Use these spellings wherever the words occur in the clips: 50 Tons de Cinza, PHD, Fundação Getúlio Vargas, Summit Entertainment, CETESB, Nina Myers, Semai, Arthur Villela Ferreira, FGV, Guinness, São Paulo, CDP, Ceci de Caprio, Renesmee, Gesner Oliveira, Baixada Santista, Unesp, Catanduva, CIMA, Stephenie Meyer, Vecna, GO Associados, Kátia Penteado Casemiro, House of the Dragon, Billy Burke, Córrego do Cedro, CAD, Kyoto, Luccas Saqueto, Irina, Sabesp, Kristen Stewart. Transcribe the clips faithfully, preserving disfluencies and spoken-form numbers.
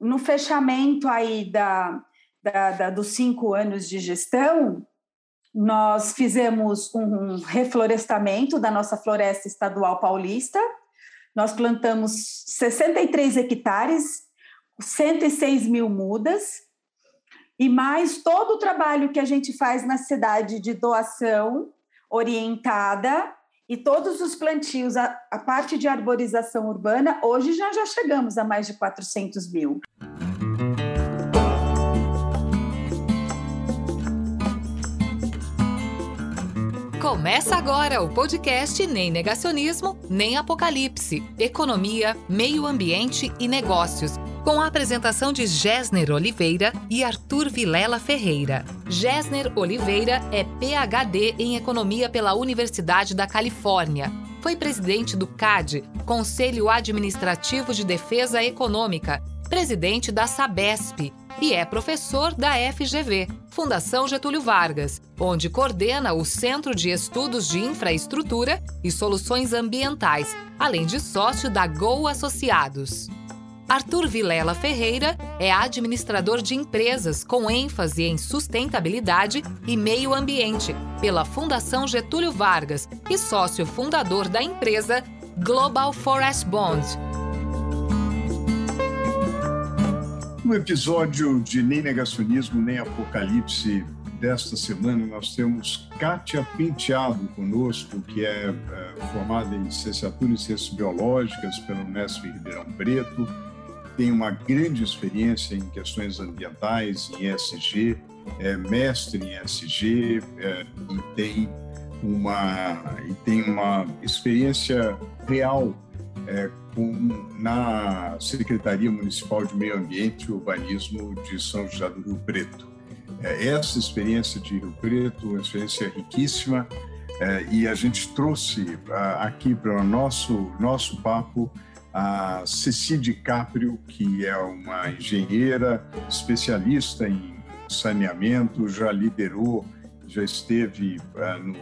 no fechamento aí da, da, da, dos cinco anos de gestão, nós fizemos um reflorestamento da nossa floresta estadual paulista. Nós plantamos sessenta e três hectares, cento e seis mil mudas, e mais todo o trabalho que a gente faz na cidade de doação orientada e todos os plantios, a, a parte de arborização urbana, hoje já, já chegamos a mais de quatrocentos mil. Começa agora o podcast Nem Negacionismo, Nem Apocalipse, Economia, Meio Ambiente e Negócios, com a apresentação de Gesner Oliveira e Arthur Villela Ferreira. Gesner Oliveira é P H D em Economia pela Universidade da Califórnia. Foi presidente do C A D, Conselho Administrativo de Defesa Econômica, presidente da Sabesp, e é professor da F G V, Fundação Getúlio Vargas, onde coordena o Centro de Estudos de Infraestrutura e Soluções Ambientais, além de sócio da G O Associados. Arthur Villela Ferreira é administrador de empresas com ênfase em sustentabilidade e meio ambiente pela Fundação Getúlio Vargas e sócio fundador da empresa Global Forest Bonds. No episódio de Nem Negacionismo, Nem Apocalipse desta semana, nós temos Kátia Penteado conosco, que é, é formada em licenciatura em Ciências Biológicas pela Unesp em Ribeirão Preto, tem uma grande experiência em questões ambientais, em E S G, é mestre em E S G é, e, tem uma, e tem uma experiência real É, com, na Secretaria Municipal de Meio Ambiente e Urbanismo de São José do Rio Preto. É, essa experiência de Rio Preto é uma experiência riquíssima é, e a gente trouxe a, aqui para o nosso, nosso papo a Ceci de Caprio, que é uma engenheira especialista em saneamento, já liderou, já esteve a, no,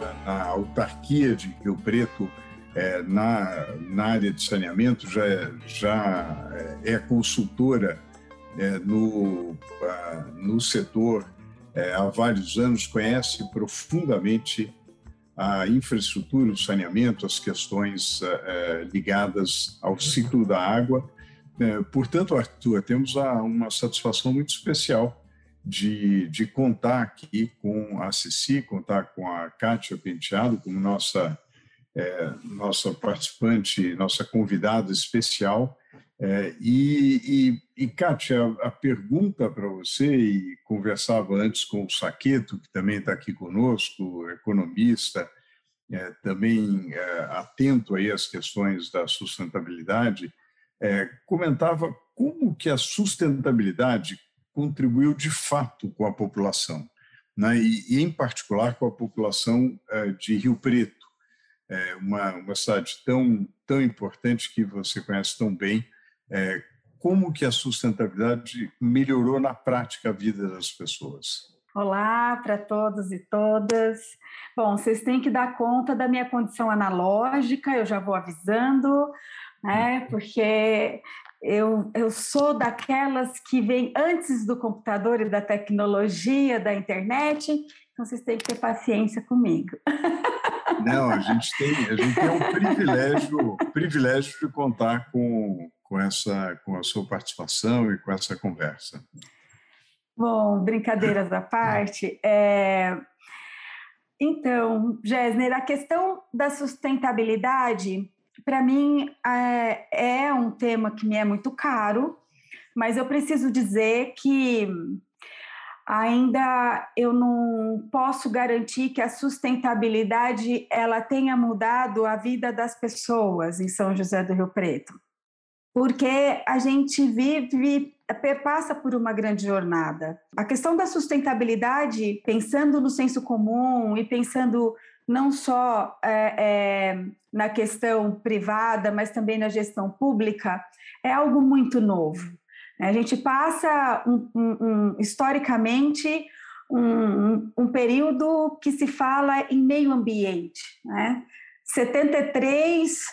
a, na autarquia de Rio Preto, É, na, na área de saneamento, já é, já é consultora é, no, a, no setor é, há vários anos, conhece profundamente a infraestrutura, o saneamento, as questões é, ligadas ao ciclo da água. É, portanto, Arthur, temos a, uma satisfação muito especial de, de contar aqui com a Ceci, contar com a Kátia Penteado, como nossa... É, nossa participante, nossa convidada especial. É, e, e, e, Kátia, a, a pergunta para você, e conversava antes com o Saqueto, que também está aqui conosco, economista, é, também é, atento aí às questões da sustentabilidade, é, comentava como que a sustentabilidade contribuiu de fato com a população, né? e, e, em particular, com a população é, de Rio Preto. É uma, uma cidade tão, tão importante que você conhece tão bem, é, como que a sustentabilidade melhorou na prática a vida das pessoas? Olá para todos e todas. Bom, vocês têm que dar conta da minha condição analógica, eu já vou avisando, né, porque eu, eu sou daquelas que vem antes do computador e da tecnologia, da internet, então vocês têm que ter paciência comigo. Não, a gente tem, a gente tem um privilégio, privilégio de contar com, com, essa, com a sua participação e com essa conversa. Bom, brincadeiras à parte. É... Então, Gesner, a questão da sustentabilidade, para mim, é, é um tema que me é muito caro, mas eu preciso dizer que ainda eu não posso garantir que a sustentabilidade ela tenha mudado a vida das pessoas em São José do Rio Preto, porque a gente vive, perpassa por uma grande jornada. A questão da sustentabilidade, pensando no senso comum e pensando não só é, é, na questão privada, mas também na gestão pública, é algo muito novo. A gente passa, um, um, um, historicamente, um, um, um período que se fala em meio ambiente, né? setenta e três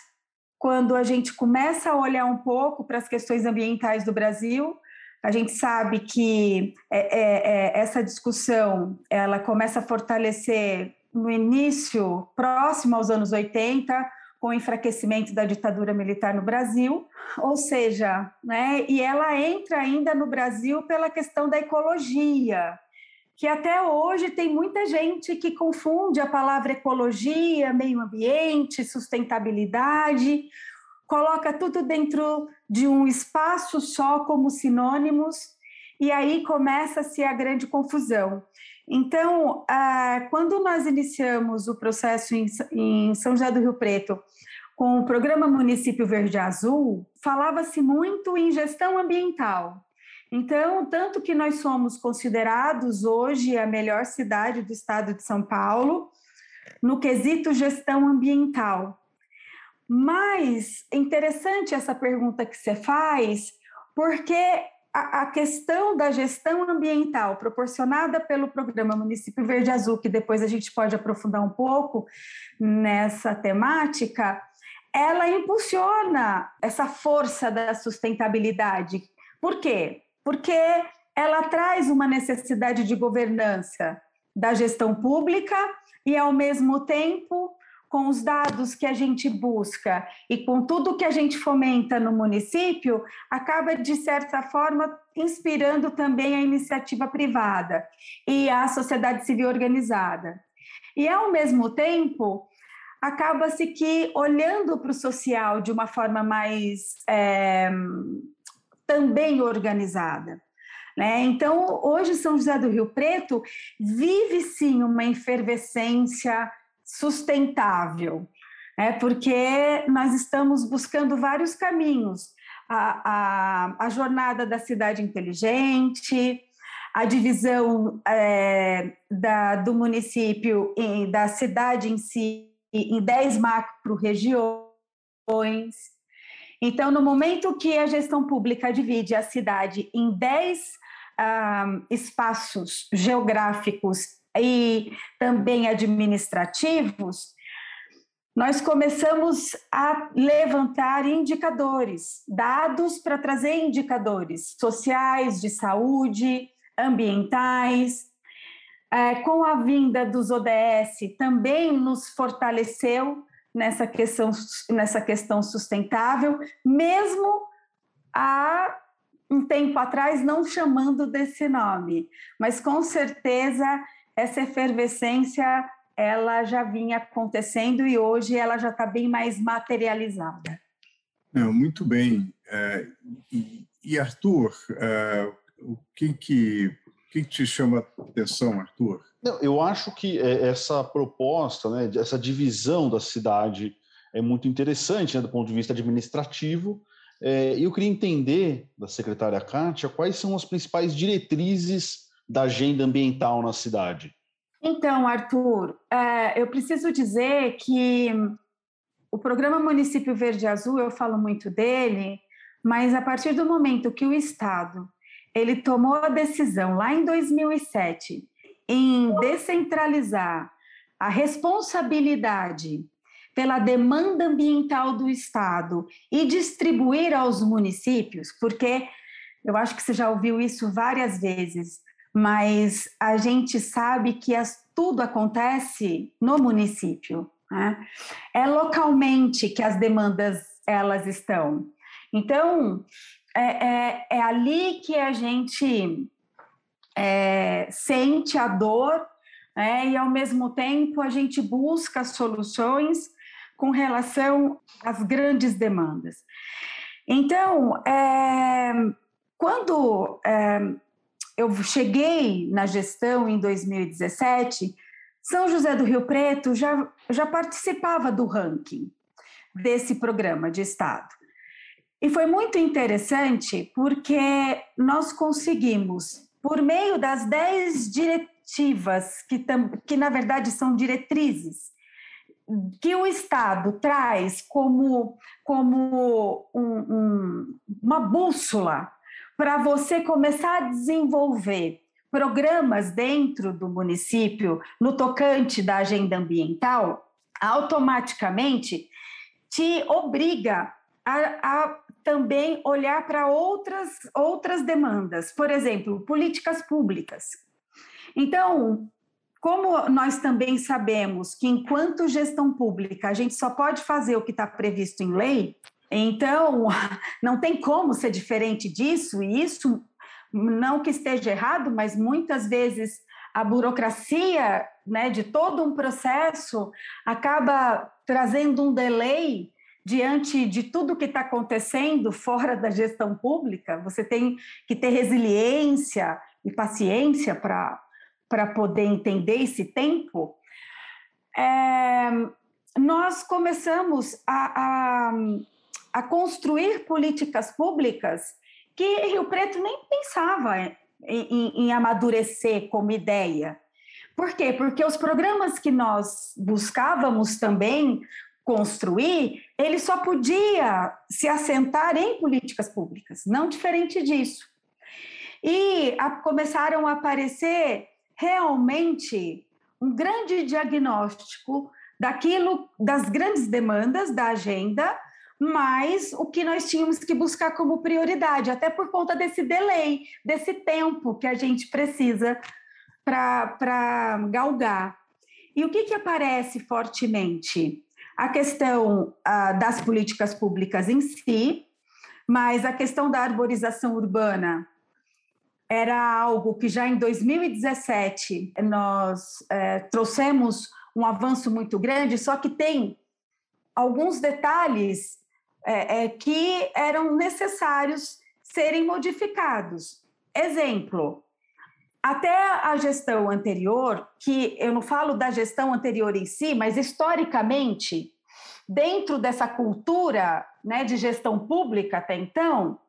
quando a gente começa a olhar um pouco para as questões ambientais do Brasil, a gente sabe que é, é, é, essa discussão ela começa a fortalecer no início, próximo aos anos oitenta, com o enfraquecimento da ditadura militar no Brasil, ou seja, né, e ela entra ainda no Brasil pela questão da ecologia, que até hoje tem muita gente que confunde a palavra ecologia, meio ambiente, sustentabilidade, coloca tudo dentro de um espaço só como sinônimos, e aí começa-se a grande confusão. Então, quando nós iniciamos o processo em São José do Rio Preto com o programa Município Verde Azul, falava-se muito em gestão ambiental. Então, tanto que nós somos considerados hoje a melhor cidade do estado de São Paulo no quesito gestão ambiental. Mas é interessante essa pergunta que você faz, porque a questão da gestão ambiental proporcionada pelo programa Município Verde Azul, que depois a gente pode aprofundar um pouco nessa temática, ela impulsiona essa força da sustentabilidade. Por quê? Porque ela traz uma necessidade de governança da gestão pública e, ao mesmo tempo, com os dados que a gente busca e com tudo que a gente fomenta no município, acaba, de certa forma, inspirando também a iniciativa privada e a sociedade civil organizada. E, ao mesmo tempo, acaba-se que, olhando para o social de uma forma mais é, também organizada, né? Então, hoje, São José do Rio Preto vive, sim, uma efervescência sustentável, né? Porque nós estamos buscando vários caminhos, a, a, a jornada da cidade inteligente, a divisão é, da, do município, em, da cidade em si, em dez macro-regiões. Então, no momento que a gestão pública divide a cidade em dez ah, espaços geográficos e também administrativos, nós começamos a levantar indicadores, dados para trazer indicadores sociais, de saúde, ambientais. É, com a vinda dos O D S, também nos fortaleceu nessa questão, nessa questão sustentável, mesmo a... um tempo atrás, não chamando desse nome, mas com certeza essa efervescência ela já vinha acontecendo e hoje ela já está bem mais materializada. É, muito bem. É, e, e Arthur, é, o que, que, que te chama a atenção, Arthur? Não, eu acho que essa proposta, né, essa divisão da cidade é muito interessante, né, do ponto de vista administrativo. É, eu queria entender, da secretária Kátia, quais são as principais diretrizes da agenda ambiental na cidade? Então, Arthur, é, eu preciso dizer que o programa Município Verde Azul, eu falo muito dele, mas a partir do momento que o Estado ele tomou a decisão, lá em dois mil e sete, em descentralizar a responsabilidade pela demanda ambiental do Estado e distribuir aos municípios, porque eu acho que você já ouviu isso várias vezes, mas a gente sabe que as, tudo acontece no município, né? É localmente que as demandas elas estão. Então, é, é, é ali que a gente é, sente a dor, né? E, ao mesmo tempo, a gente busca soluções com relação às grandes demandas. Então, é, quando é, eu cheguei na gestão em dois mil e dezessete, São José do Rio Preto já, já participava do ranking desse programa de Estado. E foi muito interessante porque nós conseguimos, por meio das dez diretivas, que, tam, que na verdade são diretrizes, que o Estado traz como, como um, um, uma bússola para você começar a desenvolver programas dentro do município, no tocante da agenda ambiental, automaticamente te obriga a, a também olhar para outras, outras demandas, por exemplo, políticas públicas. Então, como nós também sabemos que, enquanto gestão pública, a gente só pode fazer o que está previsto em lei, então não tem como ser diferente disso, e isso, não que esteja errado, mas muitas vezes a burocracia, né, de todo um processo acaba trazendo um delay diante de tudo que está acontecendo fora da gestão pública. Você tem que ter resiliência e paciência para para poder entender esse tempo. É, nós começamos a, a, a construir políticas públicas que Rio Preto nem pensava em, em, em amadurecer como ideia. Por quê? Porque os programas que nós buscávamos também construir, ele só podia se assentar em políticas públicas, não diferente disso. E a, começaram a aparecer realmente um grande diagnóstico daquilo, das grandes demandas da agenda, mas o que nós tínhamos que buscar como prioridade, até por conta desse delay, desse tempo que a gente precisa para galgar. E o que, que aparece fortemente? A questão ah, das políticas públicas em si, mas a questão da arborização urbana era algo que já em dois mil e dezessete nós é, trouxemos um avanço muito grande, só que tem alguns detalhes é, é, que eram necessários serem modificados. Exemplo, até a gestão anterior, que eu não falo da gestão anterior em si, mas historicamente, dentro dessa cultura, né, de gestão pública até então,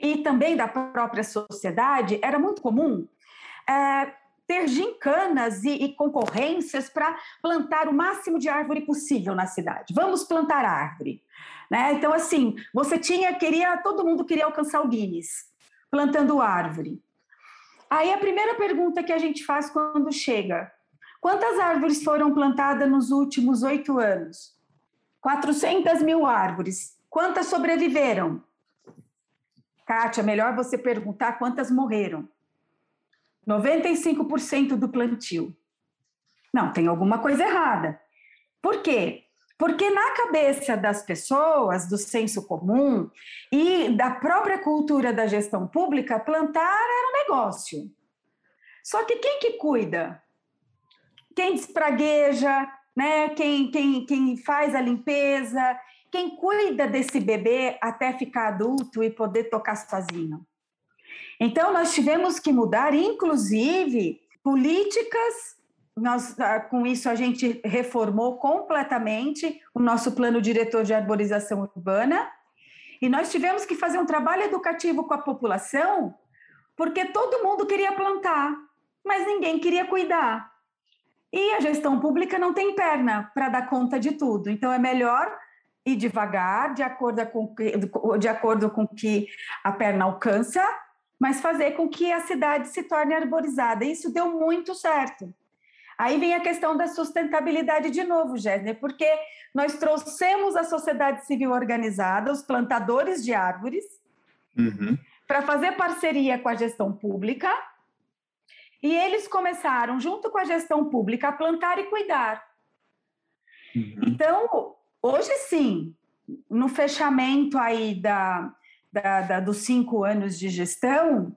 e também da própria sociedade, era muito comum é, ter gincanas e, e concorrências para plantar o máximo de árvore possível na cidade. Vamos plantar árvore. Né? Então, assim, você tinha, queria, todo mundo queria alcançar o Guinness, plantando árvore. Aí a primeira pergunta que a gente faz quando chega: quantas árvores foram plantadas nos últimos oito anos? quatrocentas mil árvores. Quantas sobreviveram? Kátia, melhor você perguntar quantas morreram. noventa e cinco por cento do plantio. Não, tem alguma coisa errada. Por quê? Porque na cabeça das pessoas, do senso comum e da própria cultura da gestão pública, plantar era um negócio. Só que quem que cuida? Quem despragueja, né? quem, quem, quem faz a limpeza... Quem cuida desse bebê até ficar adulto e poder tocar sozinho? Então, nós tivemos que mudar, inclusive, políticas. Nós, com isso, a gente reformou completamente o nosso plano diretor de arborização urbana. E nós tivemos que fazer um trabalho educativo com a população, porque todo mundo queria plantar, mas ninguém queria cuidar. E a gestão pública não tem perna para dar conta de tudo. Então, é melhor... e devagar, de acordo com que, de acordo com que a perna alcança, mas fazer com que a cidade se torne arborizada. Isso deu muito certo. Aí vem a questão da sustentabilidade de novo, Gesner, porque nós trouxemos a sociedade civil organizada, os plantadores de árvores, uhum, para fazer parceria com a gestão pública, e eles começaram, junto com a gestão pública, a plantar e cuidar. Uhum. Então... hoje, sim, no fechamento aí da, da, da, dos cinco anos de gestão,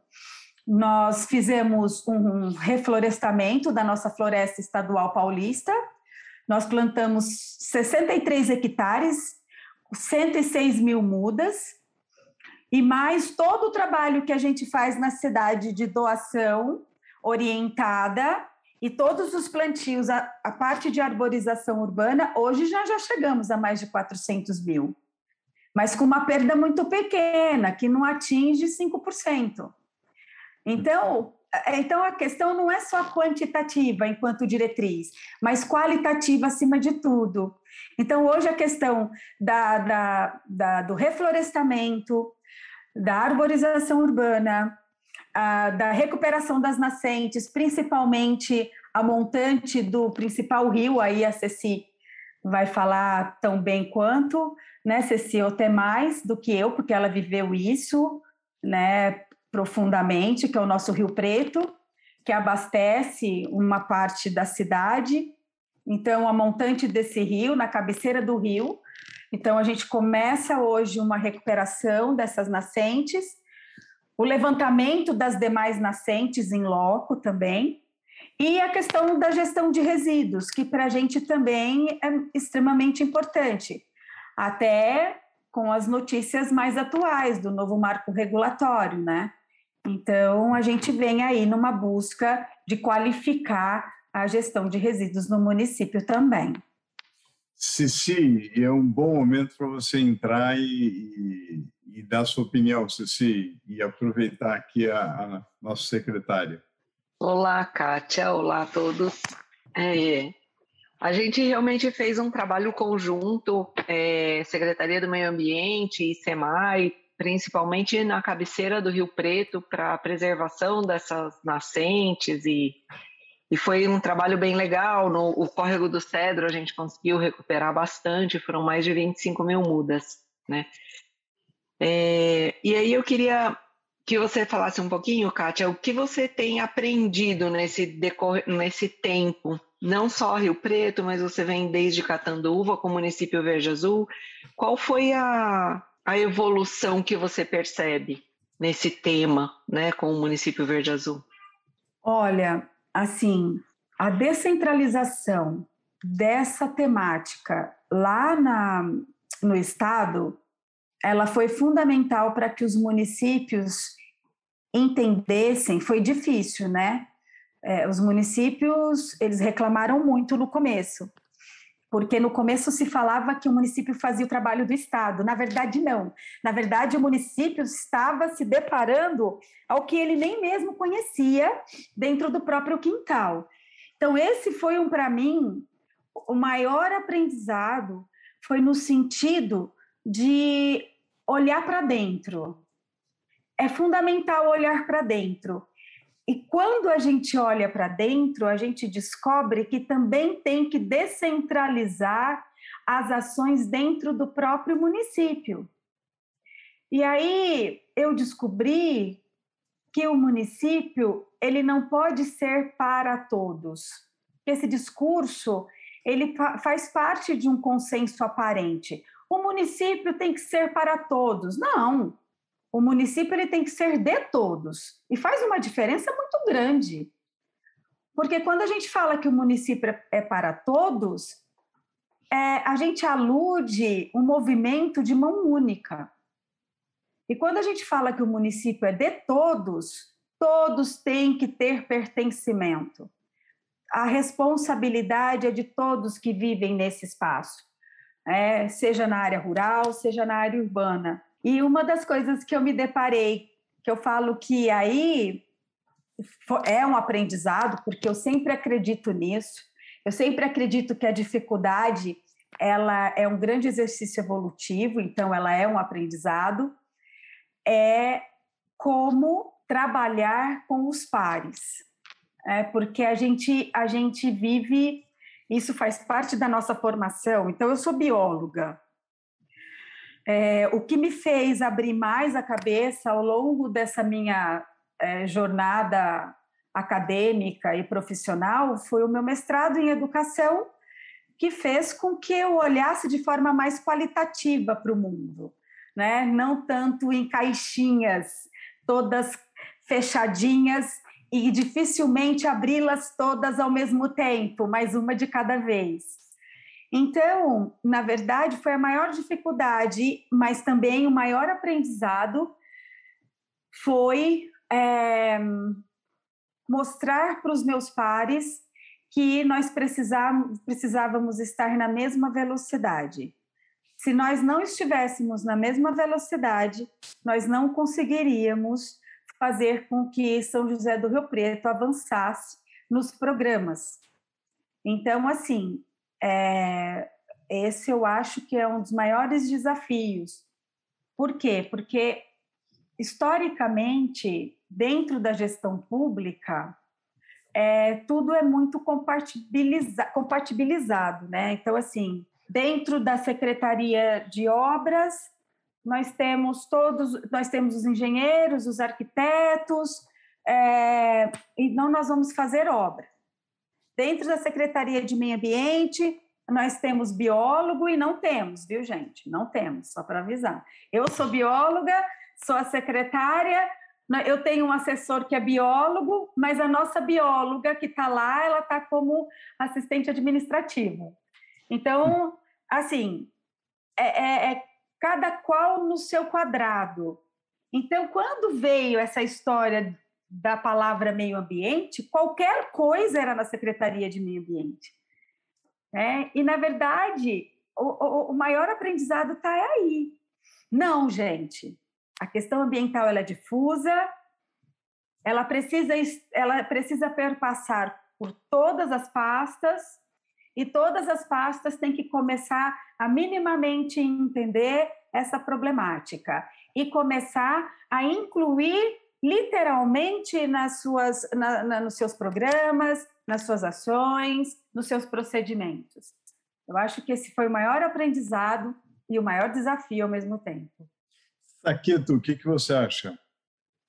nós fizemos um reflorestamento da nossa floresta estadual paulista. Nós plantamos sessenta e três hectares, cento e seis mil mudas, e mais todo o trabalho que a gente faz na cidade de doação orientada, e todos os plantios, a, a parte de arborização urbana, hoje já, já chegamos a mais de quatrocentos mil, mas com uma perda muito pequena, que não atinge cinco por cento. Então, então a questão não é só quantitativa enquanto diretriz, mas qualitativa acima de tudo. Então, hoje a questão da, da, da, do reflorestamento, da arborização urbana, da recuperação das nascentes, principalmente a montante do principal rio, aí a Ceci vai falar tão bem quanto, né, Ceci, ou até mais do que eu, porque ela viveu isso, né, profundamente, que é o nosso Rio Preto, que abastece uma parte da cidade. Então, a montante desse rio, na cabeceira do rio, então a gente começa hoje uma recuperação dessas nascentes, o levantamento das demais nascentes em loco também, e a questão da gestão de resíduos, que para a gente também é extremamente importante, até com as notícias mais atuais do novo marco regulatório, né? Então, a gente vem aí numa busca de qualificar a gestão de resíduos no município também. Ceci, é um bom momento para você entrar e, e, e dar sua opinião, Ceci, e aproveitar aqui a, a nossa secretária. Olá, Kátia. Olá a todos. É, a gente realmente fez um trabalho conjunto, é, Secretaria do Meio Ambiente e Semai, principalmente na cabeceira do Rio Preto, para a preservação dessas nascentes, e, e foi um trabalho bem legal. No o Córrego do Cedro a gente conseguiu recuperar bastante, foram mais de vinte e cinco mil mudas, né? É, e aí eu queria que você falasse um pouquinho, Kátia, o que você tem aprendido nesse, decor... nesse tempo, não só Rio Preto, mas você vem desde Catanduva, com o Município Verde Azul. Qual foi a, a evolução que você percebe nesse tema, né, com o Município Verde Azul? Olha, assim, a descentralização dessa temática lá na, no Estado, ela foi fundamental para que os municípios entendessem. Foi difícil, né? É, os municípios, eles reclamaram muito no começo, porque no começo se falava que o município fazia o trabalho do Estado. Na verdade, não. Na verdade, o município estava se deparando ao que ele nem mesmo conhecia dentro do próprio quintal. Então, esse foi, um, para mim, o maior aprendizado, foi no sentido de olhar para dentro. É fundamental olhar para dentro. E quando a gente olha para dentro, a gente descobre que também tem que descentralizar as ações dentro do próprio município. E aí eu descobri que o município, ele não pode ser para todos. Esse discurso, ele faz parte de um consenso aparente. O município tem que ser para todos. Não. O município, ele tem que ser de todos, e faz uma diferença muito grande, porque quando a gente fala que o município é para todos, é, a gente alude um movimento de mão única, e quando a gente fala que o município é de todos, todos têm que ter pertencimento, a responsabilidade é de todos que vivem nesse espaço, é, seja na área rural, seja na área urbana. E uma das coisas que eu me deparei, que eu falo que aí é um aprendizado, porque eu sempre acredito nisso, eu sempre acredito que a dificuldade, ela é um grande exercício evolutivo, então ela é um aprendizado, é como trabalhar com os pares, é porque a gente, a gente vive, isso faz parte da nossa formação. Então, eu sou bióloga. É, o que me fez abrir mais a cabeça ao longo dessa minha é, jornada acadêmica e profissional foi o meu mestrado em educação, que fez com que eu olhasse de forma mais qualitativa para o mundo, né? Não tanto em caixinhas, todas fechadinhas, e dificilmente abri-las todas ao mesmo tempo, mas uma de cada vez. Então, na verdade, foi a maior dificuldade, mas também o maior aprendizado foi é, mostrar para os meus pares que nós precisávamos, precisávamos estar na mesma velocidade. Se nós não estivéssemos na mesma velocidade, nós não conseguiríamos fazer com que São José do Rio Preto avançasse nos programas. Então, assim... É, esse eu acho que é um dos maiores desafios. Por quê? Porque, historicamente, dentro da gestão pública, é, tudo é muito compatibiliza, compatibilizado, né? Então, assim, dentro da Secretaria de Obras, nós temos todos, nós temos os engenheiros, os arquitetos, é, então nós vamos fazer obra. Dentro da Secretaria de Meio Ambiente, nós temos biólogo e não temos, viu, gente? Não temos, só para avisar. Eu sou bióloga, sou a secretária, eu tenho um assessor que é biólogo, mas a nossa bióloga que está lá, ela está como assistente administrativa. Então, assim, é, é, é cada qual no seu quadrado. Então, quando veio essa história da palavra meio ambiente, qualquer coisa era na Secretaria de Meio Ambiente. É, e, na verdade, o, o, o maior aprendizado está aí. Não, gente, a questão ambiental ela é difusa, ela precisa, ela precisa perpassar por todas as pastas e todas as pastas têm que começar a minimamente entender essa problemática e começar a incluir literalmente nas suas, na, na, nos seus programas, nas suas ações, nos seus procedimentos. Eu acho que esse foi o maior aprendizado e o maior desafio ao mesmo tempo. Saqueto, o que, que você acha?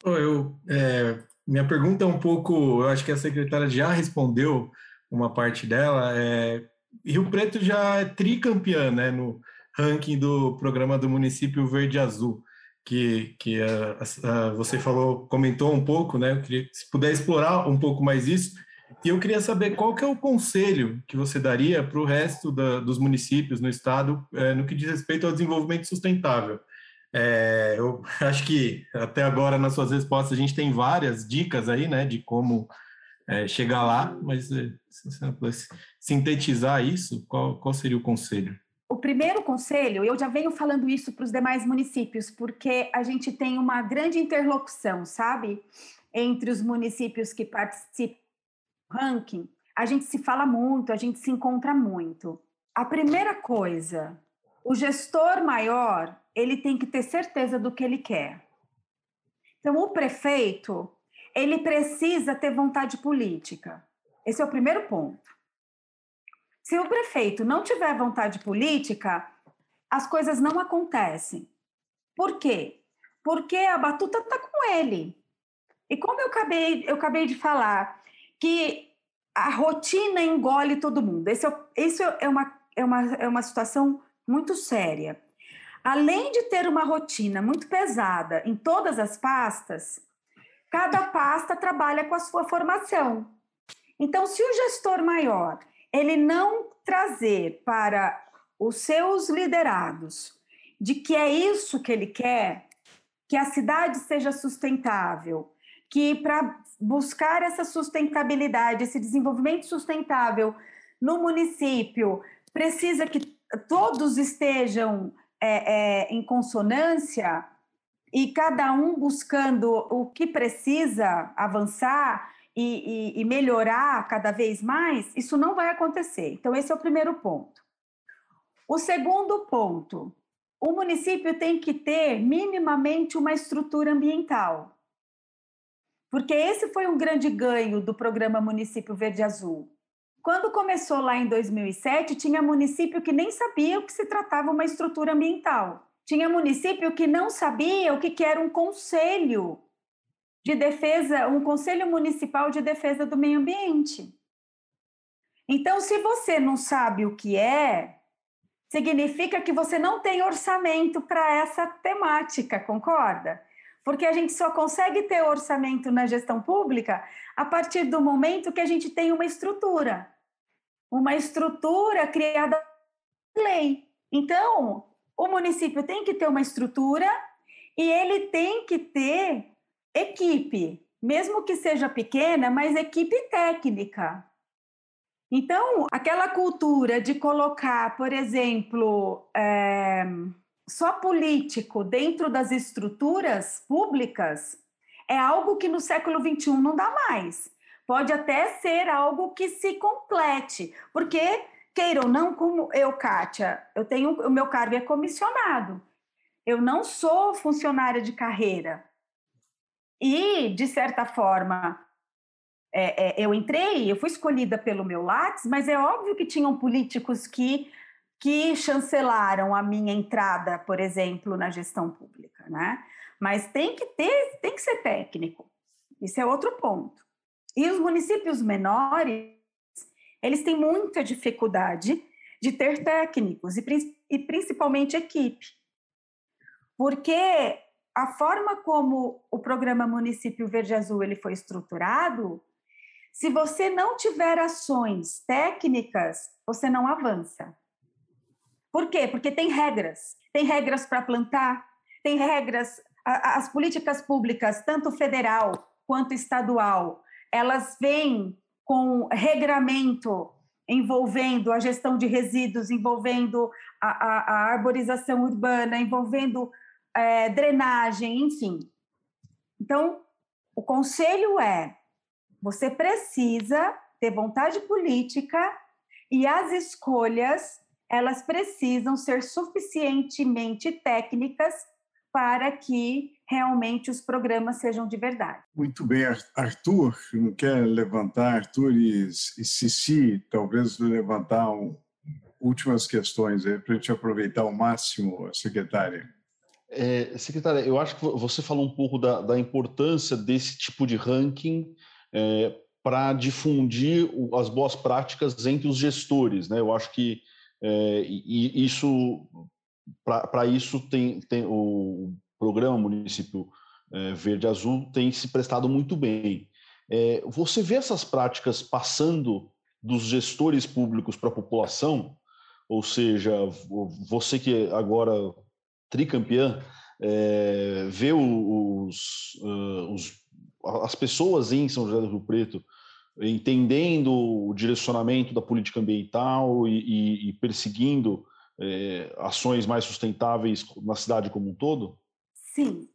Oh, eu, é, minha pergunta é um pouco... Eu acho que a secretária já respondeu uma parte dela. É, Rio Preto já é tricampeã, né, no ranking do programa do Município Verde Azul, que, que a, a, você falou, comentou um pouco, né? Eu queria, se puder explorar um pouco mais isso. E eu queria saber qual que é o conselho que você daria para o resto da, dos municípios no estado é, no que diz respeito ao desenvolvimento sustentável. É, eu acho que até agora nas suas respostas a gente tem várias dicas aí, né, de como é, chegar lá, mas é, se você pudesse sintetizar isso, qual, qual seria o conselho? O primeiro conselho, eu já venho falando isso para os demais municípios, porque a gente tem uma grande interlocução, sabe, entre os municípios que participam ranking, a gente se fala muito, a gente se encontra muito. A primeira coisa, o gestor maior, ele tem que ter certeza do que ele quer. Então, o prefeito, ele precisa ter vontade política. Esse é o primeiro ponto. Se o prefeito não tiver vontade política, as coisas não acontecem. Por quê? Porque a batuta está com ele. E como eu acabei, eu acabei de falar... que a rotina engole todo mundo. Esse é, esse é, uma, é, uma, é uma situação muito séria. Além de ter uma rotina muito pesada em todas as pastas, cada pasta trabalha com a sua formação. Então, se o gestor maior ele não trazer para os seus liderados de que é isso que ele quer, que a cidade seja sustentável, que para buscar essa sustentabilidade, esse desenvolvimento sustentável no município, precisa que todos estejam é, é, em consonância e cada um buscando o que precisa avançar e, e, e melhorar cada vez mais, isso não vai acontecer. Então, esse é o primeiro ponto. O segundo ponto, o município tem que ter minimamente uma estrutura ambiental. Porque esse foi um grande ganho do programa Município Verde Azul. Quando começou lá em dois mil e sete, tinha município que nem sabia o que se tratava uma estrutura ambiental. Tinha município que não sabia o que, que era um conselho de defesa, um conselho municipal de defesa do meio ambiente. Então, se você não sabe o que é, significa que você não tem orçamento para essa temática, concorda? Porque a gente só consegue ter orçamento na gestão pública a partir do momento que a gente tem uma estrutura, uma estrutura criada por lei. Então, o município tem que ter uma estrutura e ele tem que ter equipe, mesmo que seja pequena, mas equipe técnica. Então, aquela cultura de colocar, por exemplo... É... só político dentro das estruturas públicas é algo que no século vinte e um não dá mais. Pode até ser algo que se complete, porque, queira ou não, como eu, Kátia, eu tenho, o meu cargo é comissionado, eu não sou funcionária de carreira. E, de certa forma, É, é, eu entrei, eu fui escolhida pelo meu látis, mas é óbvio que tinham políticos que, que chancelaram a minha entrada, por exemplo, na gestão pública, né? Mas tem que ter, tem que ser técnico. Isso é outro ponto. E os municípios menores, eles têm muita dificuldade de ter técnicos e, e principalmente equipe, porque a forma como o programa Município Verde Azul ele foi estruturado, se você não tiver ações técnicas, você não avança. Por quê? Porque tem regras. Tem regras para plantar, tem regras... A, as políticas públicas, tanto federal quanto estadual, elas vêm com regramento envolvendo a gestão de resíduos, envolvendo a, a, a arborização urbana, envolvendo é, drenagem, enfim. Então, o conselho é, você precisa ter vontade política e as escolhas, elas precisam ser suficientemente técnicas para que realmente os programas sejam de verdade. Muito bem, Arthur, não quer levantar, Arthur e, e Ceci, talvez levantar um, últimas questões aí, para a gente aproveitar ao máximo, secretária. É, secretária, eu acho que você falou um pouco da, da importância desse tipo de ranking é, para difundir as boas práticas entre os gestores, né? Eu acho que é, e, isso... Para isso, tem, tem o programa Município Verde Azul tem se prestado muito bem. É, você vê essas práticas passando dos gestores públicos para a população? Ou seja, você que agora tricampeã, é, vê os, os, as pessoas em São José do Rio Preto entendendo o direcionamento da política ambiental e, e, e perseguindo É, ações mais sustentáveis na cidade como um todo? Sim.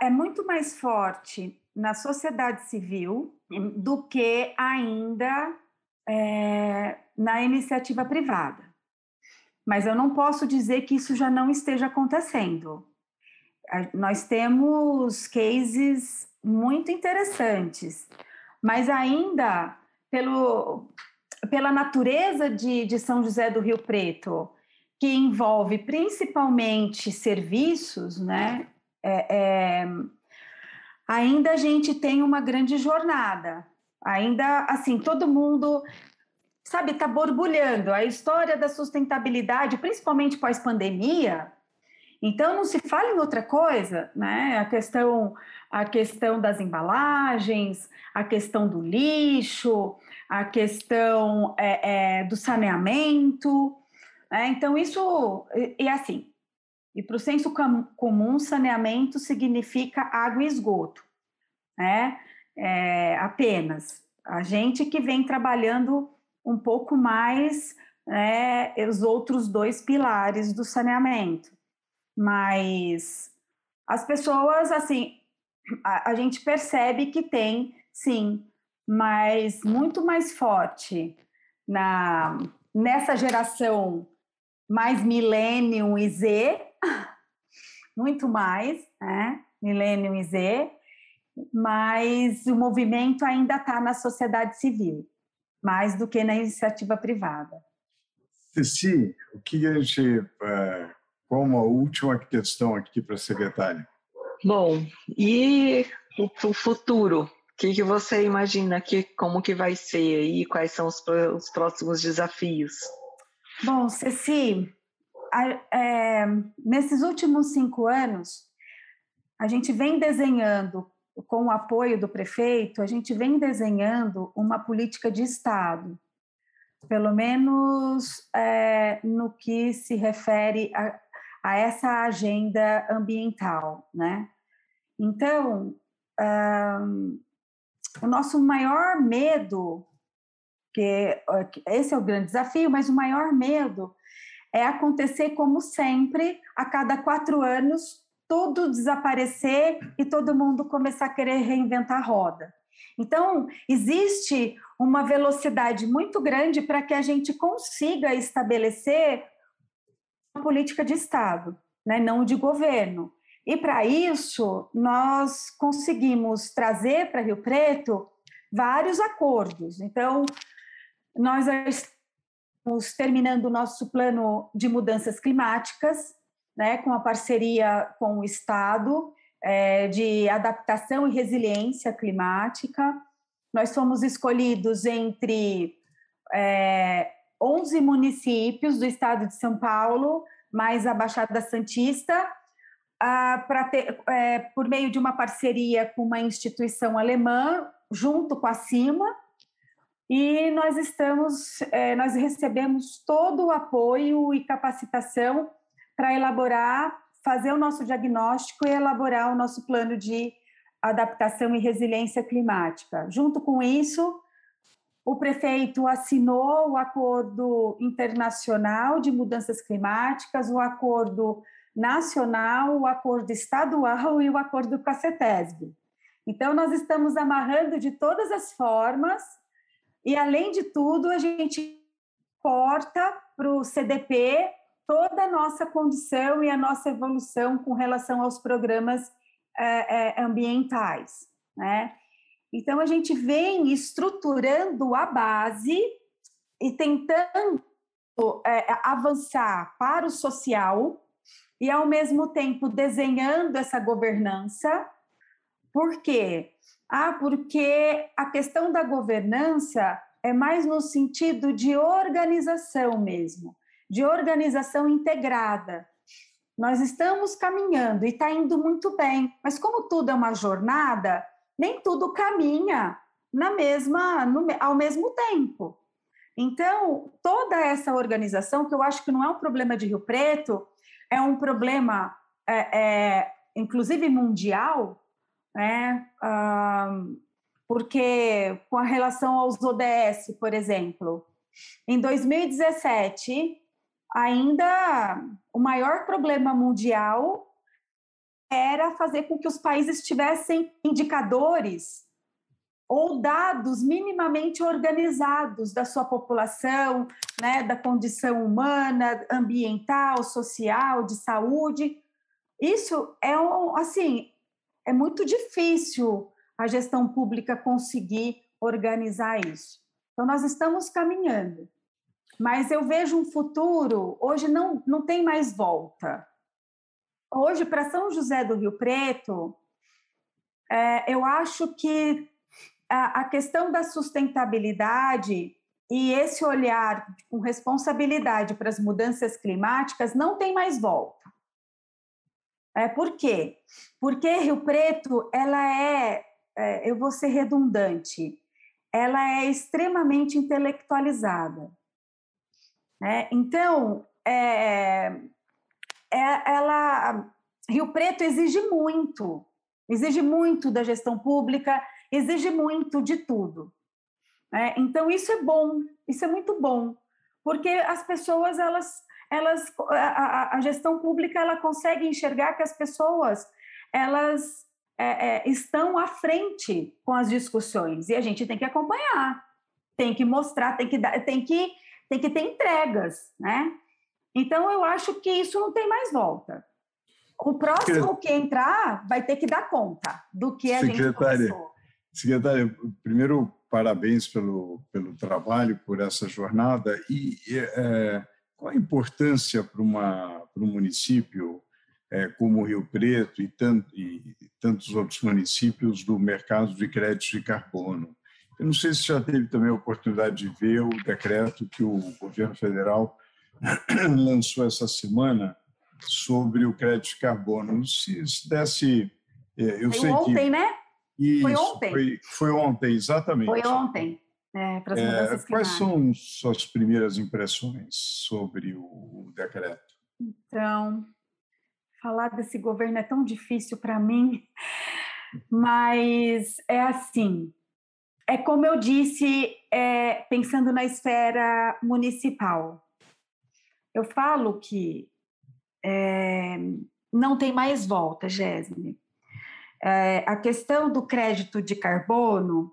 É muito mais forte na sociedade civil do que ainda é, na iniciativa privada. Mas eu não posso dizer que isso já não esteja acontecendo. Nós temos cases muito interessantes, mas ainda pelo... pela natureza de, de São José do Rio Preto, que envolve principalmente serviços, né? É, é, ainda a gente tem uma grande jornada. Ainda, assim, todo mundo, sabe, está borbulhando. A história da sustentabilidade, principalmente pós-pandemia, então não se fala em outra coisa, né? A questão, a questão das embalagens, a questão do lixo, a questão é, é, do saneamento, né? Então isso é assim. E para o senso comum, saneamento significa água e esgoto, né? É, apenas. A gente que vem trabalhando um pouco mais, né, os outros dois pilares do saneamento. Mas as pessoas, assim, a, a gente percebe que tem, sim, mas muito mais forte na, nessa geração mais millennium e Z, muito mais, né, millennium e Z, mas o movimento ainda está na sociedade civil, mais do que na iniciativa privada. Ceci, o que a gente... Uh... Qual uma última questão aqui para a secretária? Bom, e o, o futuro? O que, que você imagina aqui? Como que vai ser aí? Quais são os, os próximos desafios? Bom, Ceci, a, é, nesses últimos cinco anos, a gente vem desenhando, com o apoio do prefeito, a gente vem desenhando uma política de Estado, pelo menos é, no que se refere a a essa agenda ambiental, né? Então, um, o nosso maior medo, que esse é o grande desafio, mas o maior medo é acontecer como sempre, a cada quatro anos, tudo desaparecer e todo mundo começar a querer reinventar a roda. Então, existe uma velocidade muito grande para que a gente consiga estabelecer política de Estado, né? Não de governo. E, para isso, nós conseguimos trazer para Rio Preto vários acordos. Então, nós estamos terminando o nosso plano de mudanças climáticas, né, com a parceria com o Estado, é, de adaptação e resiliência climática. Nós fomos escolhidos entre é, onze municípios do estado de São Paulo, mais a Baixada Santista, ah, pra ter, é, por meio de uma parceria com uma instituição alemã, junto com a CIMA, e nós, estamos, é, nós recebemos todo o apoio e capacitação para elaborar, fazer o nosso diagnóstico e elaborar o nosso plano de adaptação e resiliência climática. Junto com isso, o prefeito assinou o Acordo Internacional de Mudanças Climáticas, o Acordo Nacional, o Acordo Estadual e o Acordo com a CETESB. Então, nós estamos amarrando de todas as formas e, além de tudo, a gente porta para o C D P toda a nossa condição e a nossa evolução com relação aos programas eh, ambientais, né? Então, a gente vem estruturando a base e tentando eh, avançar para o social e, ao mesmo tempo, desenhando essa governança. Por quê? Ah, porque a questão da governança é mais no sentido de organização mesmo, de organização integrada. Nós estamos caminhando e está indo muito bem, mas como tudo é uma jornada, nem tudo caminha na mesma, no, ao mesmo tempo. Então, toda essa organização, que eu acho que não é um problema de Rio Preto, é um problema, é, é, inclusive mundial, né? Ah, porque com relação aos O D S, por exemplo, em dois mil e dezessete... ainda o maior problema mundial era fazer com que os países tivessem indicadores ou dados minimamente organizados da sua população, né, da condição humana, ambiental, social, de saúde. Isso é um, assim, é muito difícil a gestão pública conseguir organizar isso. Então, nós estamos caminhando. Mas eu vejo um futuro, hoje não, não tem mais volta. Hoje, para São José do Rio Preto, é, eu acho que a, a questão da sustentabilidade e esse olhar com responsabilidade para as mudanças climáticas não tem mais volta. É, por quê? Porque Rio Preto, ela é, é, eu vou ser redundante, ela é extremamente intelectualizada. É, então, é, é, ela, Rio Preto exige muito, exige muito da gestão pública, exige muito de tudo. É, então, isso é bom, isso é muito bom, porque as pessoas, elas, elas, a, a gestão pública, ela consegue enxergar que as pessoas, elas é, é, estão à frente com as discussões, e a gente tem que acompanhar, tem que mostrar, tem que dar, tem que... tem que ter entregas, né? Então, eu acho que isso não tem mais volta. O próximo que entrar vai ter que dar conta do que a secretária, gente começou. Secretária, primeiro, parabéns pelo, pelo trabalho, por essa jornada. E é, qual a importância para uma, para um município é, como o Rio Preto e, tanto, e tantos outros municípios do mercado de créditos de carbono? Eu não sei se já teve também a oportunidade de ver o decreto que o governo federal lançou essa semana sobre o crédito de carbono. Se, se desse... Eu foi sei ontem, que... né? Isso, foi ontem. Foi, foi ontem, exatamente. Foi ontem. É, para as mudanças climáticas. Quais são suas primeiras impressões sobre o decreto? Então, falar desse governo é tão difícil para mim, mas é assim... É como eu disse, é, pensando na esfera municipal. Eu falo que é, não tem mais volta, Gesner. É, a questão do crédito de carbono,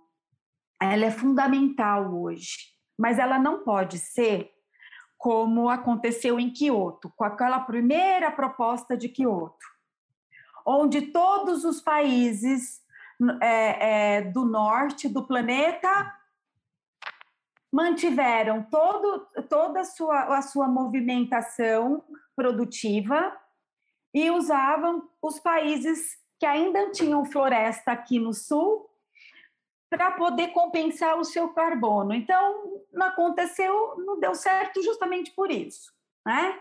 ela é fundamental hoje, mas ela não pode ser como aconteceu em Kyoto, com aquela primeira proposta de Kyoto, onde todos os países é, é, do norte do planeta mantiveram todo, toda a sua, a sua movimentação produtiva e usavam os países que ainda tinham floresta aqui no sul para poder compensar o seu carbono. Então, não aconteceu, não deu certo justamente por isso, né?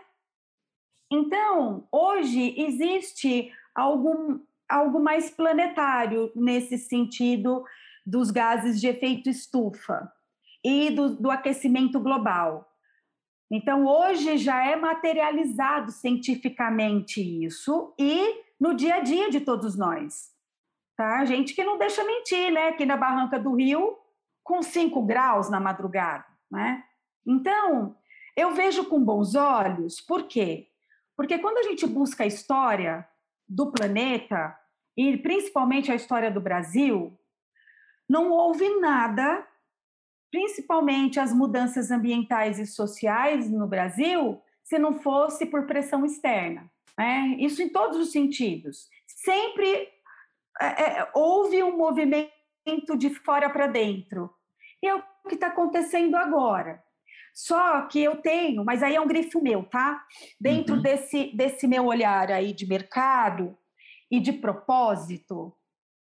Então, hoje existe algum, algo mais planetário nesse sentido dos gases de efeito estufa e do, do aquecimento global. Então, hoje já é materializado cientificamente isso e no dia a dia de todos nós. Tá? Gente que não deixa mentir, né? Aqui na Barranca do Rio, com cinco graus na madrugada, né? Então, eu vejo com bons olhos, por quê? Porque quando a gente busca a história do planeta, e principalmente a história do Brasil, não houve nada, principalmente as mudanças ambientais e sociais no Brasil, se não fosse por pressão externa, né? Isso em todos os sentidos. Sempre é, houve um movimento de fora para dentro. E é o que está acontecendo agora. Só que eu tenho, mas aí é um grifo meu, tá? Dentro uhum. desse, desse meu olhar aí de mercado e de propósito,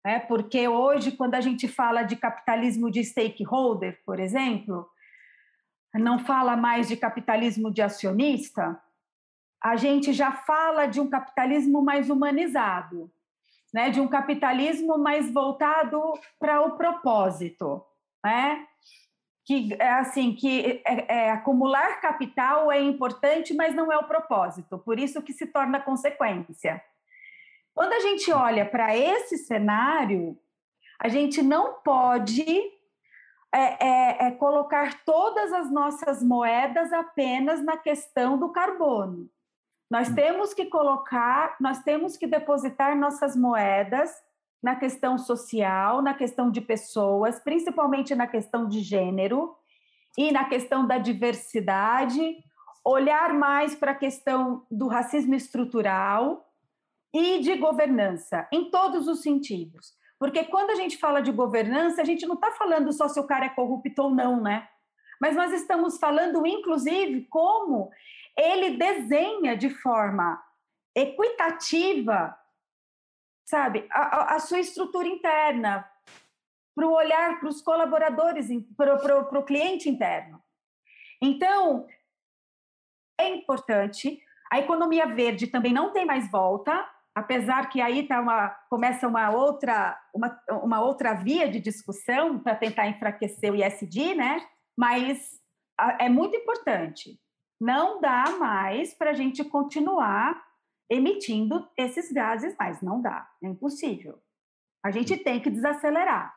é porque hoje, quando a gente fala de capitalismo de stakeholder, por exemplo, não fala mais de capitalismo de acionista, a gente já fala de um capitalismo mais humanizado, né? De um capitalismo mais voltado para o propósito, né? Que é assim, que é, é, acumular capital é importante, mas não é o propósito, por isso que se torna consequência. Quando a gente olha para esse cenário, a gente não pode é, é, é colocar todas as nossas moedas apenas na questão do carbono. Nós temos que colocar, nós temos que depositar nossas moedas na questão social, na questão de pessoas, principalmente na questão de gênero e na questão da diversidade, olhar mais para a questão do racismo estrutural e de governança, em todos os sentidos. Porque quando a gente fala de governança, a gente não está falando só se o cara é corrupto ou não, né? Mas nós estamos falando, inclusive, como ele desenha de forma equitativa, sabe, a, a sua estrutura interna, para o olhar para os colaboradores, para o cliente interno. Então, é importante... A economia verde também não tem mais volta, apesar que aí tá uma, começa uma outra, uma, uma outra via de discussão para tentar enfraquecer o E S G, né? Mas a, é muito importante. Não dá mais para a gente continuar emitindo esses gases, mas não dá, é impossível. A gente tem que desacelerar.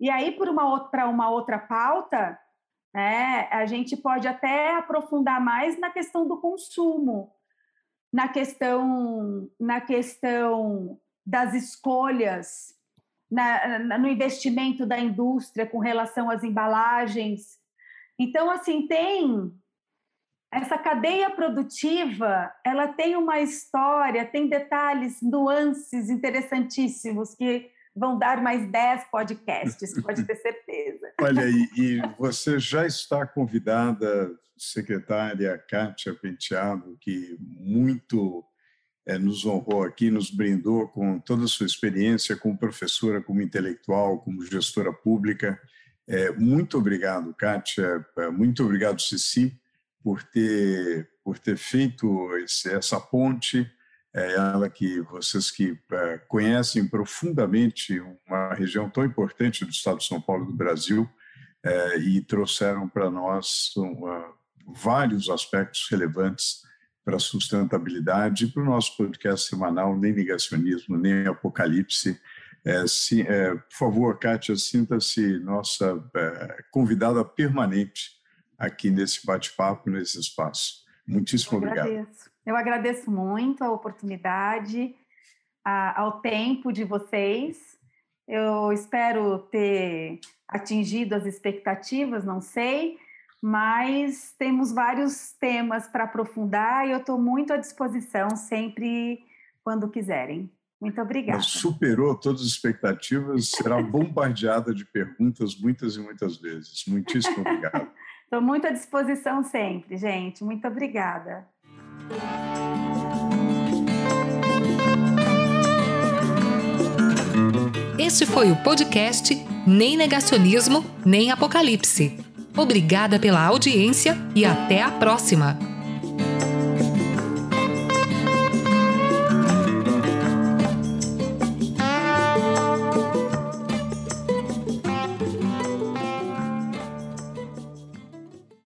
E aí, para uma, uma outra pauta... É, a gente pode até aprofundar mais na questão do consumo, na questão, na questão das escolhas, na, na, no investimento da indústria com relação às embalagens. Então, assim, tem essa cadeia produtiva, ela tem uma história, tem detalhes, nuances interessantíssimos que... Vão dar mais dez podcasts, pode ter certeza. Olha, e, e você já está convidada, secretária Kátia Penteado, que muito é, nos honrou aqui, nos brindou com toda a sua experiência como professora, como intelectual, como gestora pública. É, muito obrigado, Kátia, muito obrigado, Ceci, por ter, por ter feito esse, essa ponte. É ela que vocês que conhecem profundamente uma região tão importante do estado de São Paulo do Brasil é, e trouxeram para nós uma, vários aspectos relevantes para a sustentabilidade e para o nosso podcast semanal, nem negacionismo, nem apocalipse. É, se, é, por favor, Kátia, sinta-se nossa é, convidada permanente aqui nesse bate-papo, nesse espaço. Muitíssimo obrigado. Agradeço. Eu agradeço muito a oportunidade, a, ao tempo de vocês. Eu espero ter atingido as expectativas, não sei, mas temos vários temas para aprofundar e eu estou muito à disposição sempre quando quiserem. Muito obrigada. Mas superou todas as expectativas, será bombardeada de perguntas muitas e muitas vezes. Muitíssimo obrigado. Estou muito à disposição sempre, gente. Muito obrigada. Este foi o podcast Nem Negacionismo, Nem Apocalipse. Obrigada pela audiência e até a próxima!